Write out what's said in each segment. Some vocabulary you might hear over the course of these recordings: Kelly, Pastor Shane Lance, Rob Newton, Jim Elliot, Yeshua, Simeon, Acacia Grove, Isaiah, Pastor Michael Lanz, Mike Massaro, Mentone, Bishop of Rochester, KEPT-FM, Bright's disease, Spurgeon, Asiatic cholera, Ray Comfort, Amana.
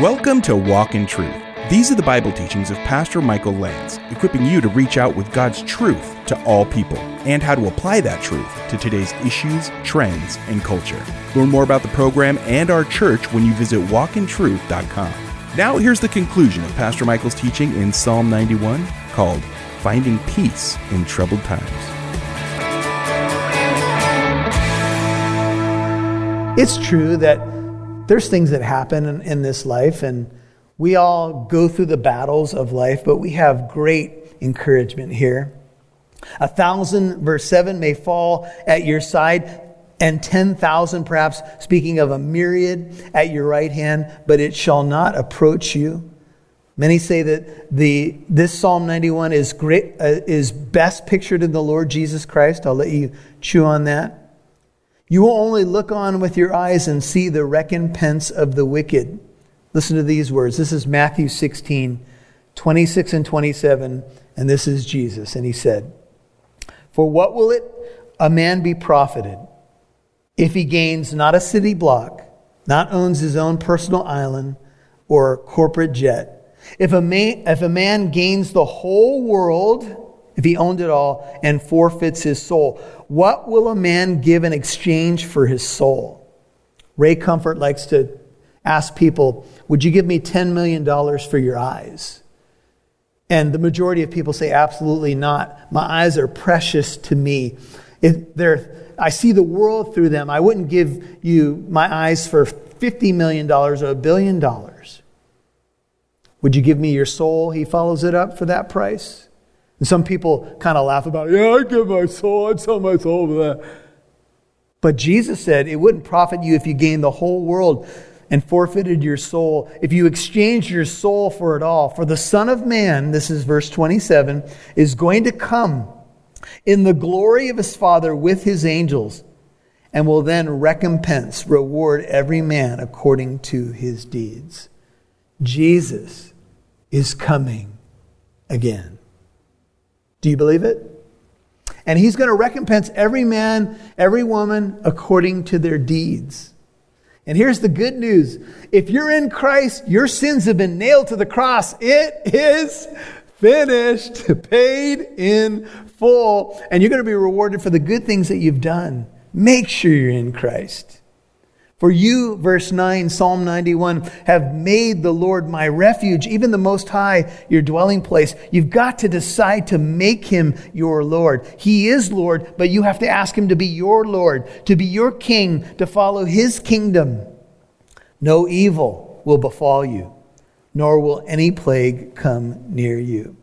Welcome to Walk in Truth. These are the Bible teachings of Pastor Michael Lanz, equipping you to reach out with God's truth to all people and how to apply that truth to today's issues, trends, and culture. Learn more about the program and our church when you visit walkintruth.com. Now here's the conclusion of Pastor Michael's teaching in Psalm 91 called Finding Peace in Troubled Times. It's true that there's things that happen in this life, and we all go through the battles of life, but we have great encouragement here. 1,000, verse 7, may fall at your side, and 10,000, perhaps speaking of a myriad, at your right hand, but it shall not approach you. Many say that this Psalm 91 is best pictured in the Lord Jesus Christ. I'll let you chew on that. You will only look on with your eyes and see the recompense of the wicked. Listen to these words. This is Matthew 16, 26 and 27, and this is Jesus. And he said, "For what will a man be profited if he gains not a city block, not owns his own personal island or corporate jet? If a man gains the whole world, if he owned it all, and forfeits his soul, what will a man give in exchange for his soul?" Ray Comfort likes to ask people, would you give me $10 million for your eyes? And the majority of people say, absolutely not. My eyes are precious to me. I see the world through them. I wouldn't give you my eyes for $50 million or $1 billion. Would you give me your soul? He follows it up for that price. And some people kind of laugh about it. Yeah, I'd give my soul. I'd sell my soul for that. But Jesus said it wouldn't profit you if you gained the whole world and forfeited your soul. If you exchanged your soul for it all. For the Son of Man, this is verse 27, is going to come in the glory of his Father with his angels, and will then reward every man according to his deeds. Jesus is coming again. Do you believe it? And he's going to recompense every man, every woman, according to their deeds. And here's the good news. If you're in Christ, your sins have been nailed to the cross. It is finished, paid in full. And you're going to be rewarded for the good things that you've done. Make sure you're in Christ. For you, verse 9, Psalm 91, have made the Lord my refuge, even the Most High, your dwelling place. You've got to decide to make him your Lord. He is Lord, but you have to ask him to be your Lord, to be your king, to follow his kingdom. No evil will befall you, nor will any plague come near you.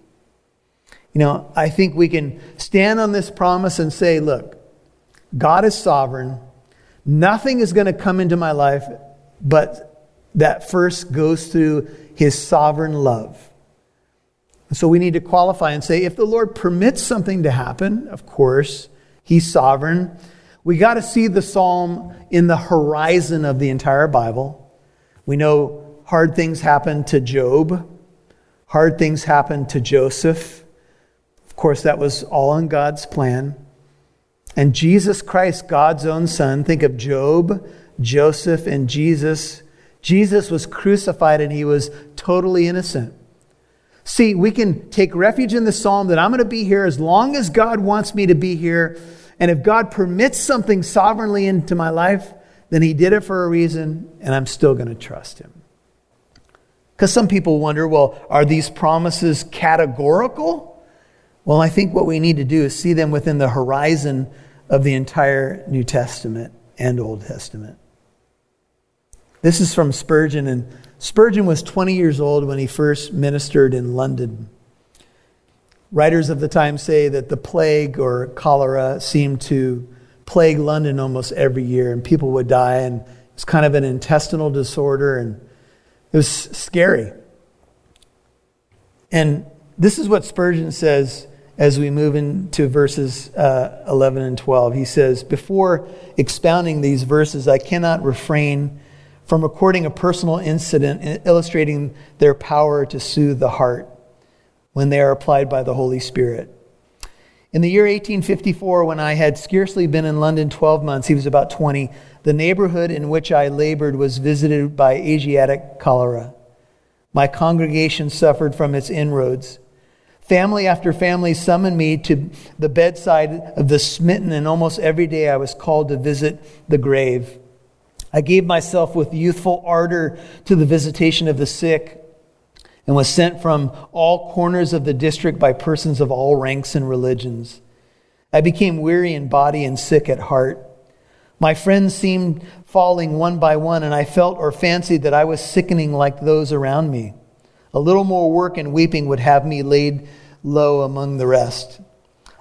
You know, I think we can stand on this promise and say, look, God is sovereign. Nothing is going to come into my life, but that first goes through his sovereign love. So we need to qualify and say, if the Lord permits something to happen, of course, he's sovereign. We got to see the psalm in the horizon of the entire Bible. We know hard things happened to Job. Hard things happened to Joseph. Of course, that was all in God's plan. And Jesus Christ, God's own Son, think of Job, Joseph, and Jesus. Jesus was crucified and he was totally innocent. See, we can take refuge in the psalm that I'm going to be here as long as God wants me to be here. And if God permits something sovereignly into my life, then he did it for a reason, and I'm still going to trust him. Because some people wonder, well, are these promises categorical? Well, I think what we need to do is see them within the horizon of the entire New Testament and Old Testament. This is from Spurgeon, and Spurgeon was 20 years old when he first ministered in London. Writers of the time say that the plague or cholera seemed to plague London almost every year, and people would die, and it's kind of an intestinal disorder, and it was scary. And this is what Spurgeon says as we move into verses 11 and 12. He says, before expounding these verses, I cannot refrain from recording a personal incident illustrating their power to soothe the heart when they are applied by the Holy Spirit. In the year 1854, when I had scarcely been in London 12 months, he was about 20, the neighborhood in which I labored was visited by Asiatic cholera. My congregation suffered from its inroads. Family after family summoned me to the bedside of the smitten, and almost every day I was called to visit the grave. I gave myself with youthful ardor to the visitation of the sick, and was sent from all corners of the district by persons of all ranks and religions. I became weary in body and sick at heart. My friends seemed falling one by one, and I felt or fancied that I was sickening like those around me. A little more work and weeping would have me laid low among the rest.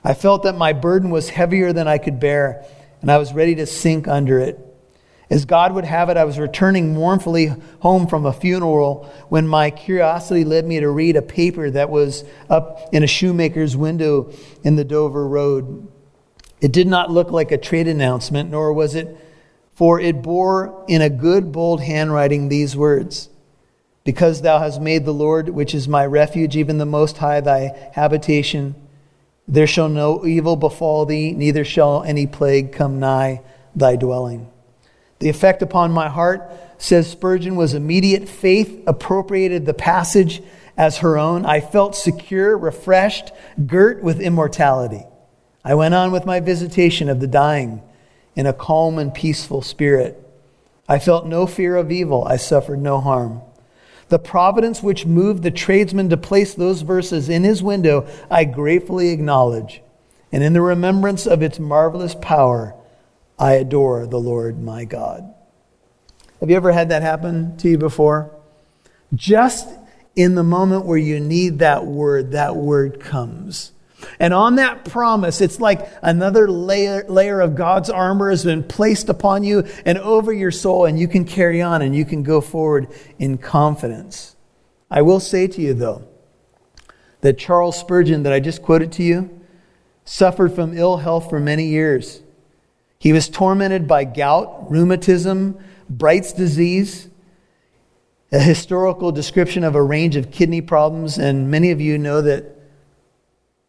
I felt that my burden was heavier than I could bear, and I was ready to sink under it. As God would have it, I was returning mournfully home from a funeral when my curiosity led me to read a paper that was up in a shoemaker's window in the Dover Road. It did not look like a trade announcement, nor was it, for it bore in a good, bold handwriting these words: "Because thou hast made the Lord, which is my refuge, even the Most High, thy habitation, there shall no evil befall thee, neither shall any plague come nigh thy dwelling." The effect upon my heart, says Spurgeon, was immediate. Faith appropriated the passage as her own. I felt secure, refreshed, girt with immortality. I went on with my visitation of the dying in a calm and peaceful spirit. I felt no fear of evil. I suffered no harm. The providence which moved the tradesman to place those verses in his window, I gratefully acknowledge. And in the remembrance of its marvelous power, I adore the Lord my God. Have you ever had that happen to you before? Just in the moment where you need that word comes. And on that promise, it's like another layer of God's armor has been placed upon you and over your soul, and you can carry on and you can go forward in confidence. I will say to you, though, that Charles Spurgeon, that I just quoted to you, suffered from ill health for many years. He was tormented by gout, rheumatism, Bright's disease, a historical description of a range of kidney problems, and many of you know that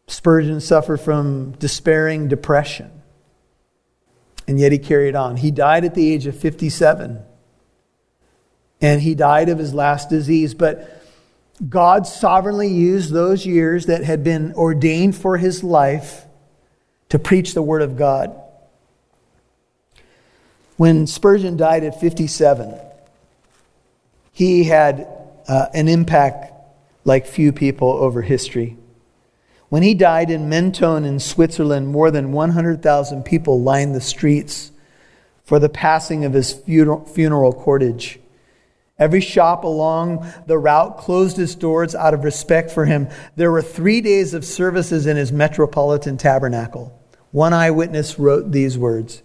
Spurgeon suffered from despairing depression. And yet he carried on. He died at the age of 57. And he died of his last disease. But God sovereignly used those years that had been ordained for his life to preach the Word of God. When Spurgeon died at 57, he had an impact like few people over history. When he died in Mentone in Switzerland, more than 100,000 people lined the streets for the passing of his funeral cortege. Every shop along the route closed its doors out of respect for him. There were 3 days of services in his metropolitan tabernacle. One eyewitness wrote these words: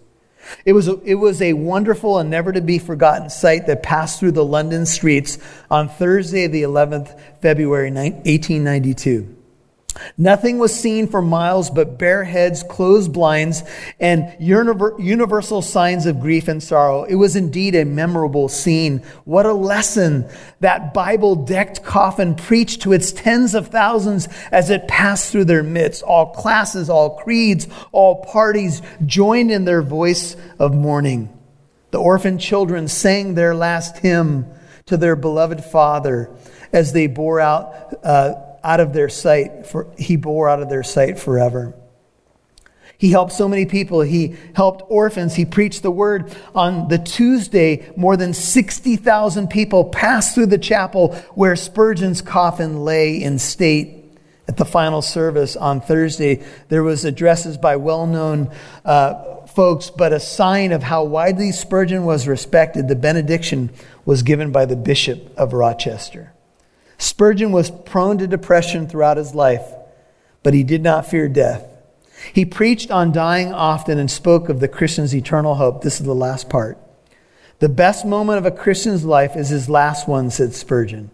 It was a wonderful and never to be forgotten sight that passed through the London streets on Thursday, the 11th, February 1892. Nothing was seen for miles but bare heads, closed blinds, and universal signs of grief and sorrow. It was indeed a memorable scene. What a lesson that Bible-decked coffin preached to its tens of thousands as it passed through their midst. All classes, all creeds, all parties joined in their voice of mourning. The orphan children sang their last hymn to their beloved father as they bore out of their sight forever. He helped so many people. He helped orphans. He preached the word. On the Tuesday, more than 60,000 people passed through the chapel where Spurgeon's coffin lay in state. At the final service on Thursday, there was addresses by well-known folks, but a sign of how widely Spurgeon was respected, the benediction was given by the Bishop of Rochester. Spurgeon was prone to depression throughout his life, but he did not fear death. He preached on dying often and spoke of the Christian's eternal hope. This is the last part. The best moment of a Christian's life is his last one, said Spurgeon,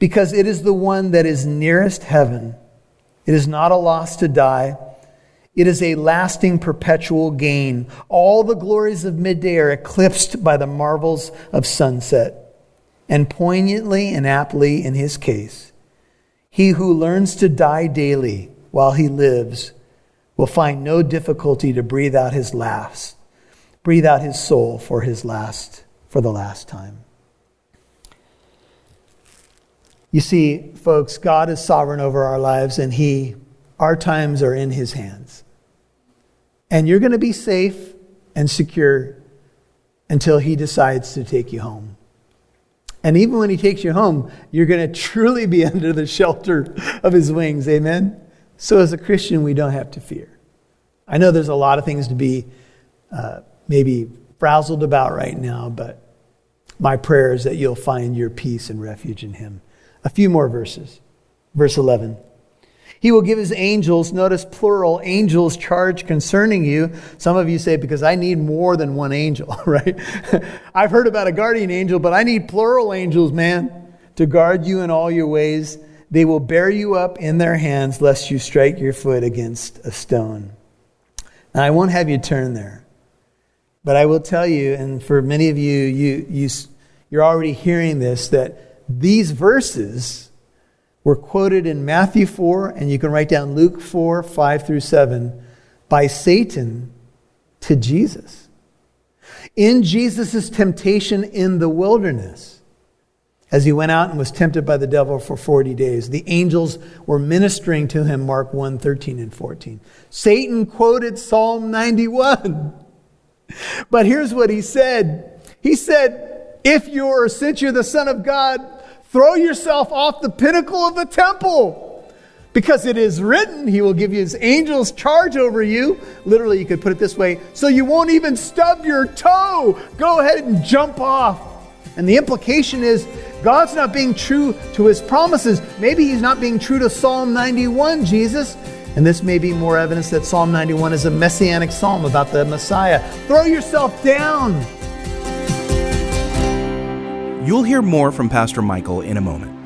because it is the one that is nearest heaven. It is not a loss to die. It is a lasting, perpetual gain. All the glories of midday are eclipsed by the marvels of sunset. And poignantly and aptly in his case, he who learns to die daily while he lives will find no difficulty to breathe out his soul for the last time. You see, folks, God is sovereign over our lives, and our times are in his hands. And you're going to be safe and secure until he decides to take you home. And even when he takes you home, you're going to truly be under the shelter of his wings. Amen? So as a Christian, we don't have to fear. I know there's a lot of things to be maybe frazzled about right now, but my prayer is that you'll find your peace and refuge in him. A few more verses. Verse 11. He will give his angels, notice plural, angels charge concerning you. Some of you say, because I need more than one angel, right? I've heard about a guardian angel, but I need plural angels, man, to guard you in all your ways. They will bear you up in their hands, lest you strike your foot against a stone. Now, I won't have you turn there, but I will tell you, and for many of you, you're already hearing this, that these verses were quoted in Matthew 4, and you can write down Luke 4, 5 through 7, by Satan to Jesus. In Jesus' temptation in the wilderness, as he went out and was tempted by the devil for 40 days, the angels were ministering to him, Mark 1, 13 and 14. Satan quoted Psalm 91. But here's what he said. He said, since you're the Son of God, throw yourself off the pinnacle of the temple. Because it is written, he will give you his angels charge over you. Literally, you could put it this way. So you won't even stub your toe. Go ahead and jump off. And the implication is God's not being true to his promises. Maybe he's not being true to Psalm 91, Jesus. And this may be more evidence that Psalm 91 is a messianic psalm about the Messiah. Throw yourself down. You'll hear more from Pastor Michael in a moment.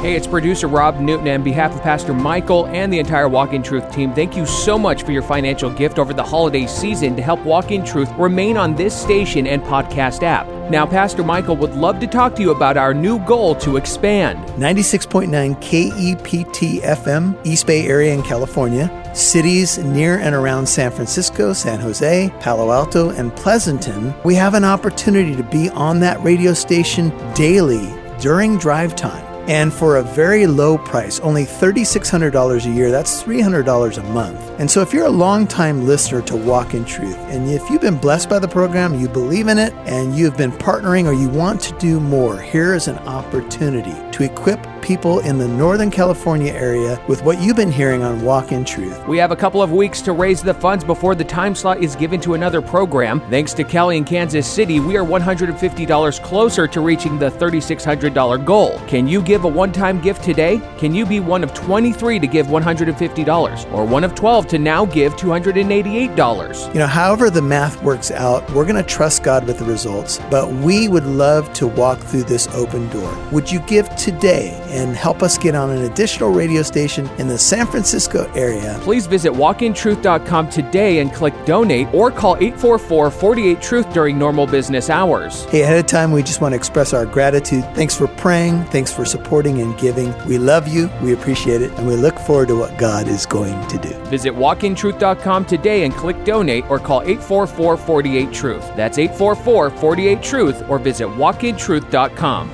Hey, it's producer Rob Newton. On behalf of Pastor Michael and the entire Walk in Truth team, thank you so much for your financial gift over the holiday season to help Walk in Truth remain on this station and podcast app. Now, Pastor Michael would love to talk to you about our new goal to expand. 96.9 KEPT-FM, East Bay Area in California. Cities near and around San Francisco, San Jose, Palo Alto, and Pleasanton, we have an opportunity to be on that radio station daily during drive time and for a very low price, only $3,600 a year. That's $300 a month. And so if you're a longtime listener to Walk in Truth, and if you've been blessed by the program, you believe in it, and you've been partnering or you want to do more, here is an opportunity to equip people in the Northern California area with what you've been hearing on Walk in Truth. We have a couple of weeks to raise the funds before the time slot is given to another program. Thanks to Kelly in Kansas City, we are $150 closer to reaching the $3,600 goal. Can you give a one-time gift today? Can you be one of 23 to give $150 or one of 12 to now give $288? However the math works out, we're going to trust God with the results, but we would love to walk through this open door. Would you give today and help us get on an additional radio station in the San Francisco area? Please visit walkintruth.com today and click donate or call 844-48-TRUTH during normal business hours. Hey, ahead of time, we just want to express our gratitude. Thanks for praying. Thanks for supporting and giving. We love you. We appreciate it. And we look forward to what God is going to do. Visit walkintruth.com today and click donate or call 844-48-TRUTH. That's 844-48-TRUTH or visit walkintruth.com.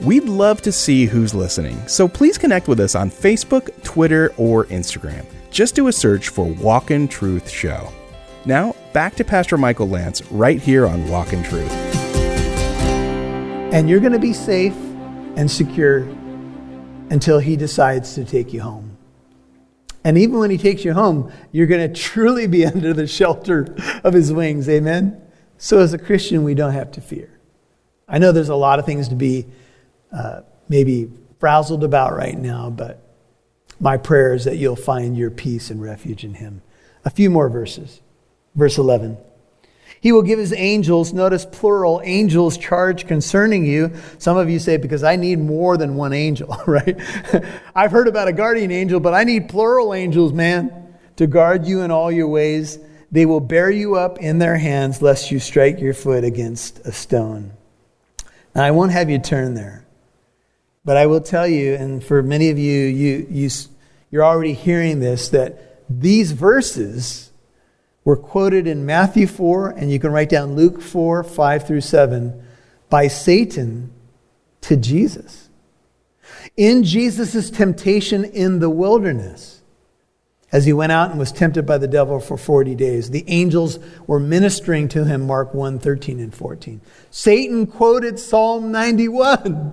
We'd love to see who's listening, so please connect with us on Facebook, Twitter, or Instagram. Just do a search for Walk in Truth Show. Now, back to Pastor Michael Lance right here on Walk in Truth. And you're going to be safe and secure until he decides to take you home. And even when he takes you home, you're going to truly be under the shelter of his wings. Amen? So as a Christian, we don't have to fear. I know there's a lot of things to be maybe frazzled about right now, but my prayer is that you'll find your peace and refuge in him. A few more verses. Verse 11. He will give his angels, notice plural, angels charge concerning you. Some of you say, because I need more than one angel, right? I've heard about a guardian angel, but I need plural angels, man, to guard you in all your ways. They will bear you up in their hands, lest you strike your foot against a stone. Now, I won't have you turn there. But I will tell you, and for many of you, you're already hearing this, that these verses were quoted in Matthew 4, and you can write down Luke 4, 5 through 7, by Satan to Jesus. In Jesus' temptation in the wilderness, as he went out and was tempted by the devil for 40 days, the angels were ministering to him, Mark 1, 13 and 14. Satan quoted Psalm 91.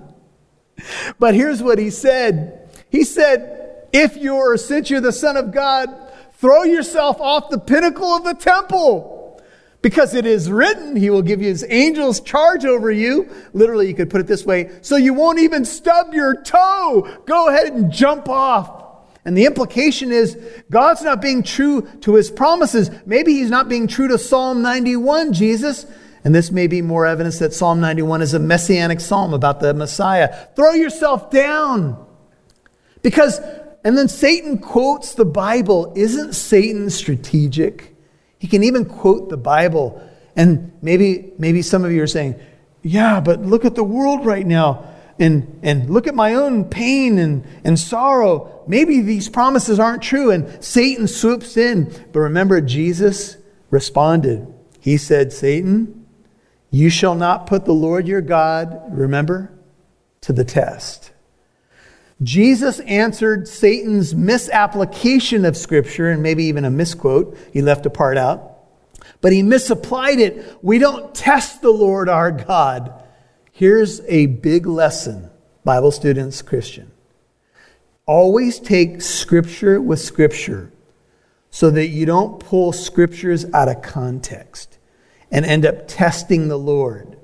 But here's what he said. He said, since you're the Son of God, throw yourself off the pinnacle of the temple. Because it is written, he will give you his angels charge over you. Literally, you could put it this way. So you won't even stub your toe. Go ahead and jump off. And the implication is God's not being true to his promises. Maybe he's not being true to Psalm 91, Jesus. And this may be more evidence that Psalm 91 is a messianic psalm about the Messiah. Throw yourself down. And then Satan quotes the Bible. Isn't Satan strategic? He can even quote the Bible. And maybe some of you are saying, yeah, but look at the world right now and look at my own pain and sorrow. Maybe these promises aren't true and Satan swoops in. But remember, Jesus responded. He said, Satan, you shall not put the Lord your God, remember, to the test. Jesus answered Satan's misapplication of Scripture and maybe even a misquote. He left a part out. But he misapplied it. We don't test the Lord our God. Here's a big lesson, Bible students, Christian. Always take Scripture with Scripture so that you don't pull Scriptures out of context and end up testing the Lord.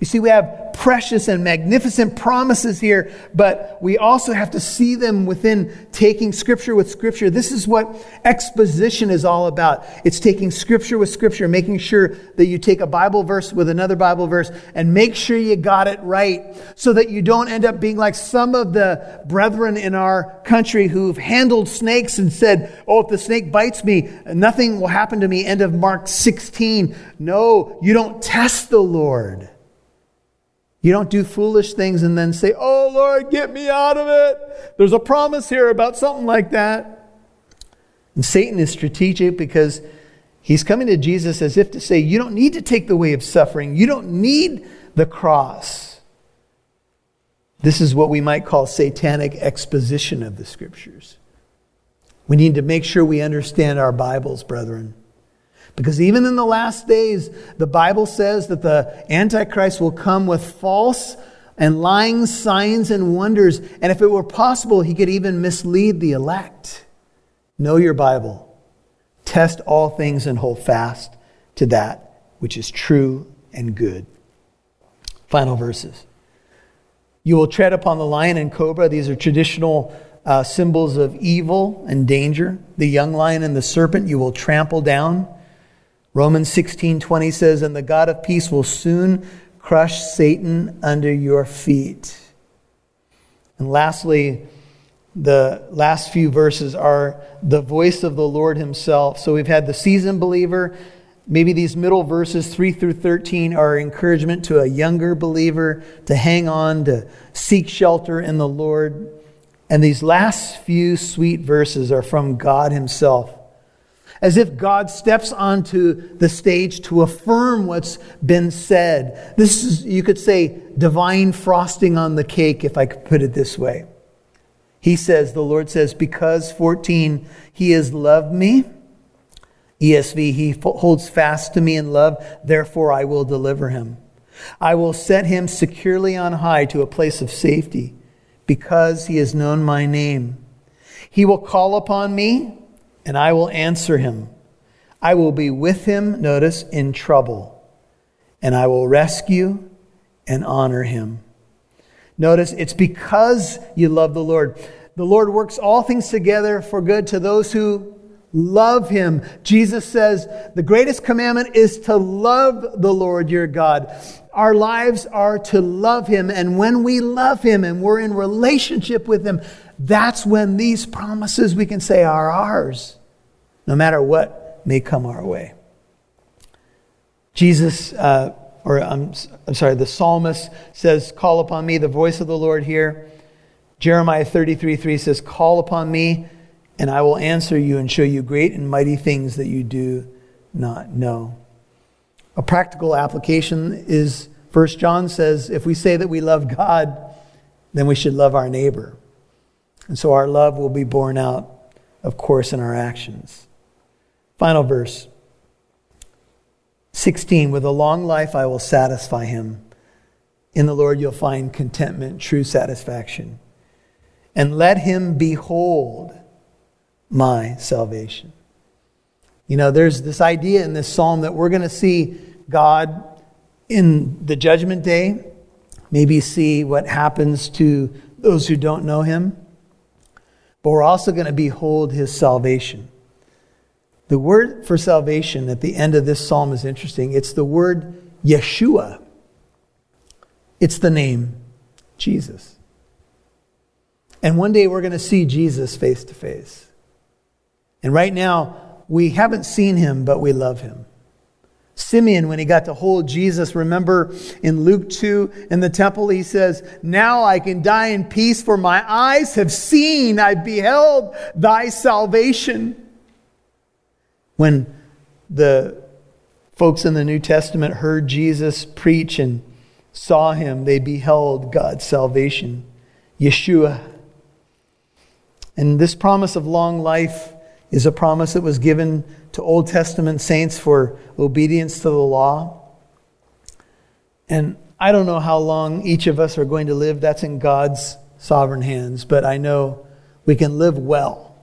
You see, we have precious and magnificent promises here, but we also have to see them within taking Scripture with Scripture. This is what exposition is all about. It's taking Scripture with Scripture, making sure that you take a Bible verse with another Bible verse and make sure you got it right so that you don't end up being like some of the brethren in our country who've handled snakes and said, oh, if the snake bites me, nothing will happen to me. End of Mark 16. No, you don't test the Lord. You don't do foolish things and then say, oh, Lord, get me out of it. There's a promise here about something like that. And Satan is strategic because he's coming to Jesus as if to say, you don't need to take the way of suffering. You don't need the cross. This is what we might call satanic exposition of the Scriptures. We need to make sure we understand our Bibles, brethren. Because even in the last days, the Bible says that the Antichrist will come with false and lying signs and wonders. And if it were possible, he could even mislead the elect. Know your Bible. Test all things and hold fast to that which is true and good. Final verses. You will tread upon the lion and cobra. These are traditional symbols of evil and danger. The young lion and the serpent you will trample down. Romans 16:20 says, and the God of peace will soon crush Satan under your feet. And lastly, the last few verses are the voice of the Lord himself. So we've had the seasoned believer. Maybe these middle verses 3 through 13 are encouragement to a younger believer to hang on, to seek shelter in the Lord. And these last few sweet verses are from God himself. As if God steps onto the stage to affirm what's been said. This is, you could say, divine frosting on the cake, if I could put it this way. He says, the Lord says, because, 14, he has loved me. ESV, he holds fast to me in love, therefore I will deliver him. I will set him securely on high to a place of safety, because he has known my name. He will call upon me, and I will answer him. I will be with him, notice, in trouble. And I will rescue and honor him. Notice, it's because you love the Lord. The Lord works all things together for good to those who love him. Jesus says, the greatest commandment is to love the Lord your God. Our lives are to love him. And when we love him and we're in relationship with him, that's when these promises we can say are ours, no matter what may come our way. The psalmist says, call upon me, the voice of the Lord here. Jeremiah 33:3 says, call upon me and I will answer you and show you great and mighty things that you do not know. A practical application is First John says, if we say that we love God, then we should love our neighbor. And so our love will be borne out, of course, in our actions. Final verse, 16, with a long life I will satisfy him. In the Lord you'll find contentment, true satisfaction. And let him behold my salvation. You know, there's this idea in this psalm that we're going to see God in the judgment day, maybe see what happens to those who don't know him. But we're also going to behold his salvation. The word for salvation at the end of this psalm is interesting. It's the word Yeshua. It's the name Jesus. And one day we're going to see Jesus face to face. And right now, we haven't seen him, but we love him. Simeon, when he got to hold Jesus, remember in Luke 2, in the temple, he says, now I can die in peace, for my eyes have seen, I beheld thy salvation. When the folks in the New Testament heard Jesus preach and saw him, they beheld God's salvation, Yeshua. And this promise of long life is a promise that was given to Old Testament saints for obedience to the law. And I don't know how long each of us are going to live. That's in God's sovereign hands. But I know we can live well.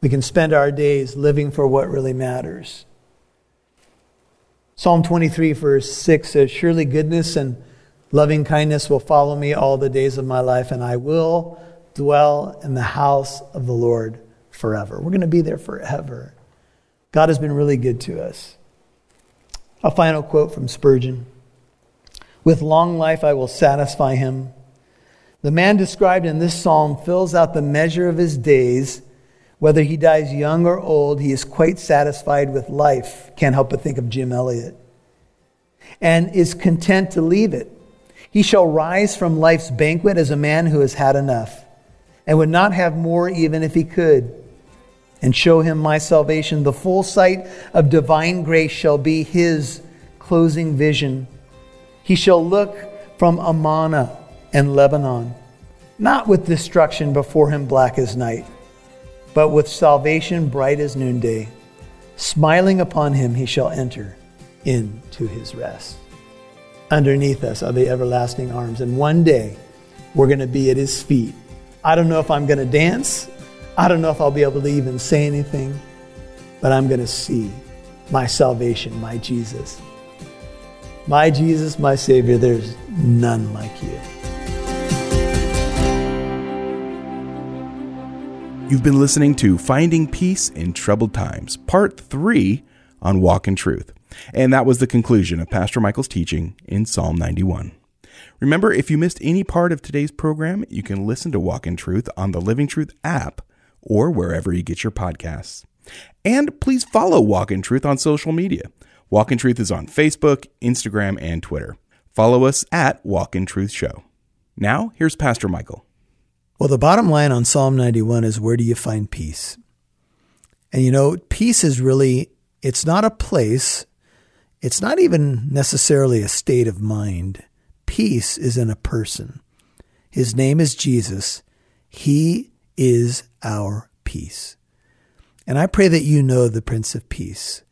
We can spend our days living for what really matters. Psalm 23 verse 6 says, surely goodness and loving kindness will follow me all the days of my life, and I will dwell in the house of the Lord forever. We're going to be there forever. God has been really good to us. A final quote from Spurgeon. With long life I will satisfy him. The man described in this psalm fills out the measure of his days. Whether he dies young or old, he is quite satisfied with life. Can't help but think of Jim Elliot. And is content to leave it. He shall rise from life's banquet as a man who has had enough, and would not have more even if he could. And show him my salvation. The full sight of divine grace shall be his closing vision. He shall look from Amana and Lebanon, not with destruction before him black as night, but with salvation bright as noonday. Smiling upon him, he shall enter into his rest. Underneath us are the everlasting arms. And one day, we're going to be at his feet. I don't know if I'm going to dance. I don't know if I'll be able to even say anything, but I'm going to see my salvation, my Jesus. My Jesus, my Savior, there's none like you. You've been listening to Finding Peace in Troubled Times, Part 3 on Walk in Truth. And that was the conclusion of Pastor Michael's teaching in Psalm 91. Remember, if you missed any part of today's program, you can listen to Walk in Truth on the Living Truth app or wherever you get your podcasts. And please follow Walk in Truth on social media. Walk in Truth is on Facebook, Instagram, and Twitter. Follow us at Walk in Truth Show. Now, here's Pastor Michael. Well, the bottom line on Psalm 91 is, where do you find peace? And you know, peace is really, it's not a place. It's not even necessarily a state of mind. Peace is in a person. His name is Jesus. He is our peace. And I pray that you know the Prince of Peace,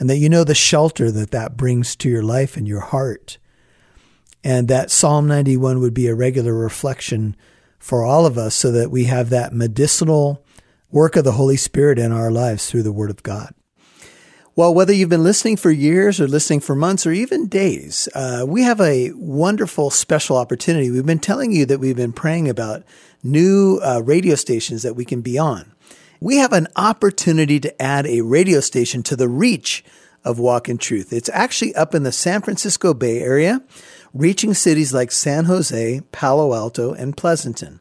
and that you know the shelter that that brings to your life and your heart, and that Psalm 91 would be a regular reflection for all of us, so that we have that medicinal work of the Holy Spirit in our lives through the Word of God. Well, whether you've been listening for years or listening for months or even days, we have a wonderful special opportunity. We've been telling you that we've been praying about new radio stations that we can be on. We have an opportunity to add a radio station to the reach of Walk in Truth. It's actually up in the San Francisco Bay Area, reaching cities like San Jose, Palo Alto, and Pleasanton.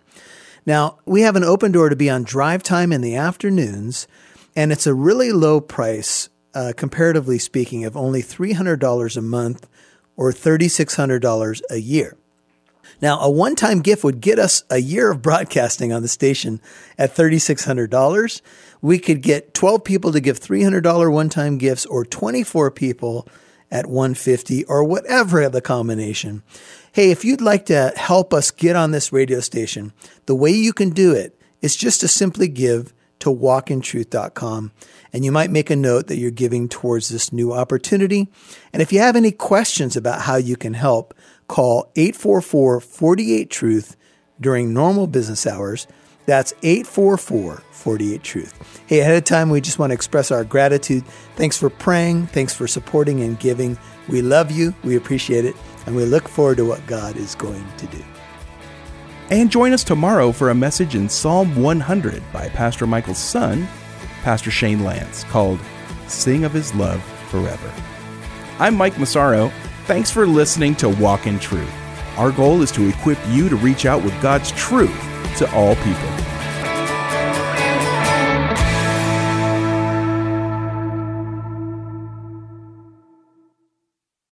Now, we have an open door to be on drive time in the afternoons, and it's a really low price. Comparatively speaking, of only $300 a month or $3,600 a year. Now, a one-time gift would get us a year of broadcasting on the station at $3,600. We could get 12 people to give $300 one-time gifts, or 24 people at 150 or whatever the combination. Hey, if you'd like to help us get on this radio station, the way you can do it is just to simply give to walkintruth.com. And you might make a note that you're giving towards this new opportunity. And if you have any questions about how you can help, call 844-48-TRUTH during normal business hours. That's 844-48-TRUTH. Hey, ahead of time, we just want to express our gratitude. Thanks for praying. Thanks for supporting and giving. We love you. We appreciate it. And we look forward to what God is going to do. And join us tomorrow for a message in Psalm 100 by Pastor Michael's son, Pastor Shane Lance, called Sing of His Love Forever. I'm Mike Massaro. Thanks for listening to Walk in Truth. Our goal is to equip you to reach out with God's truth to all people.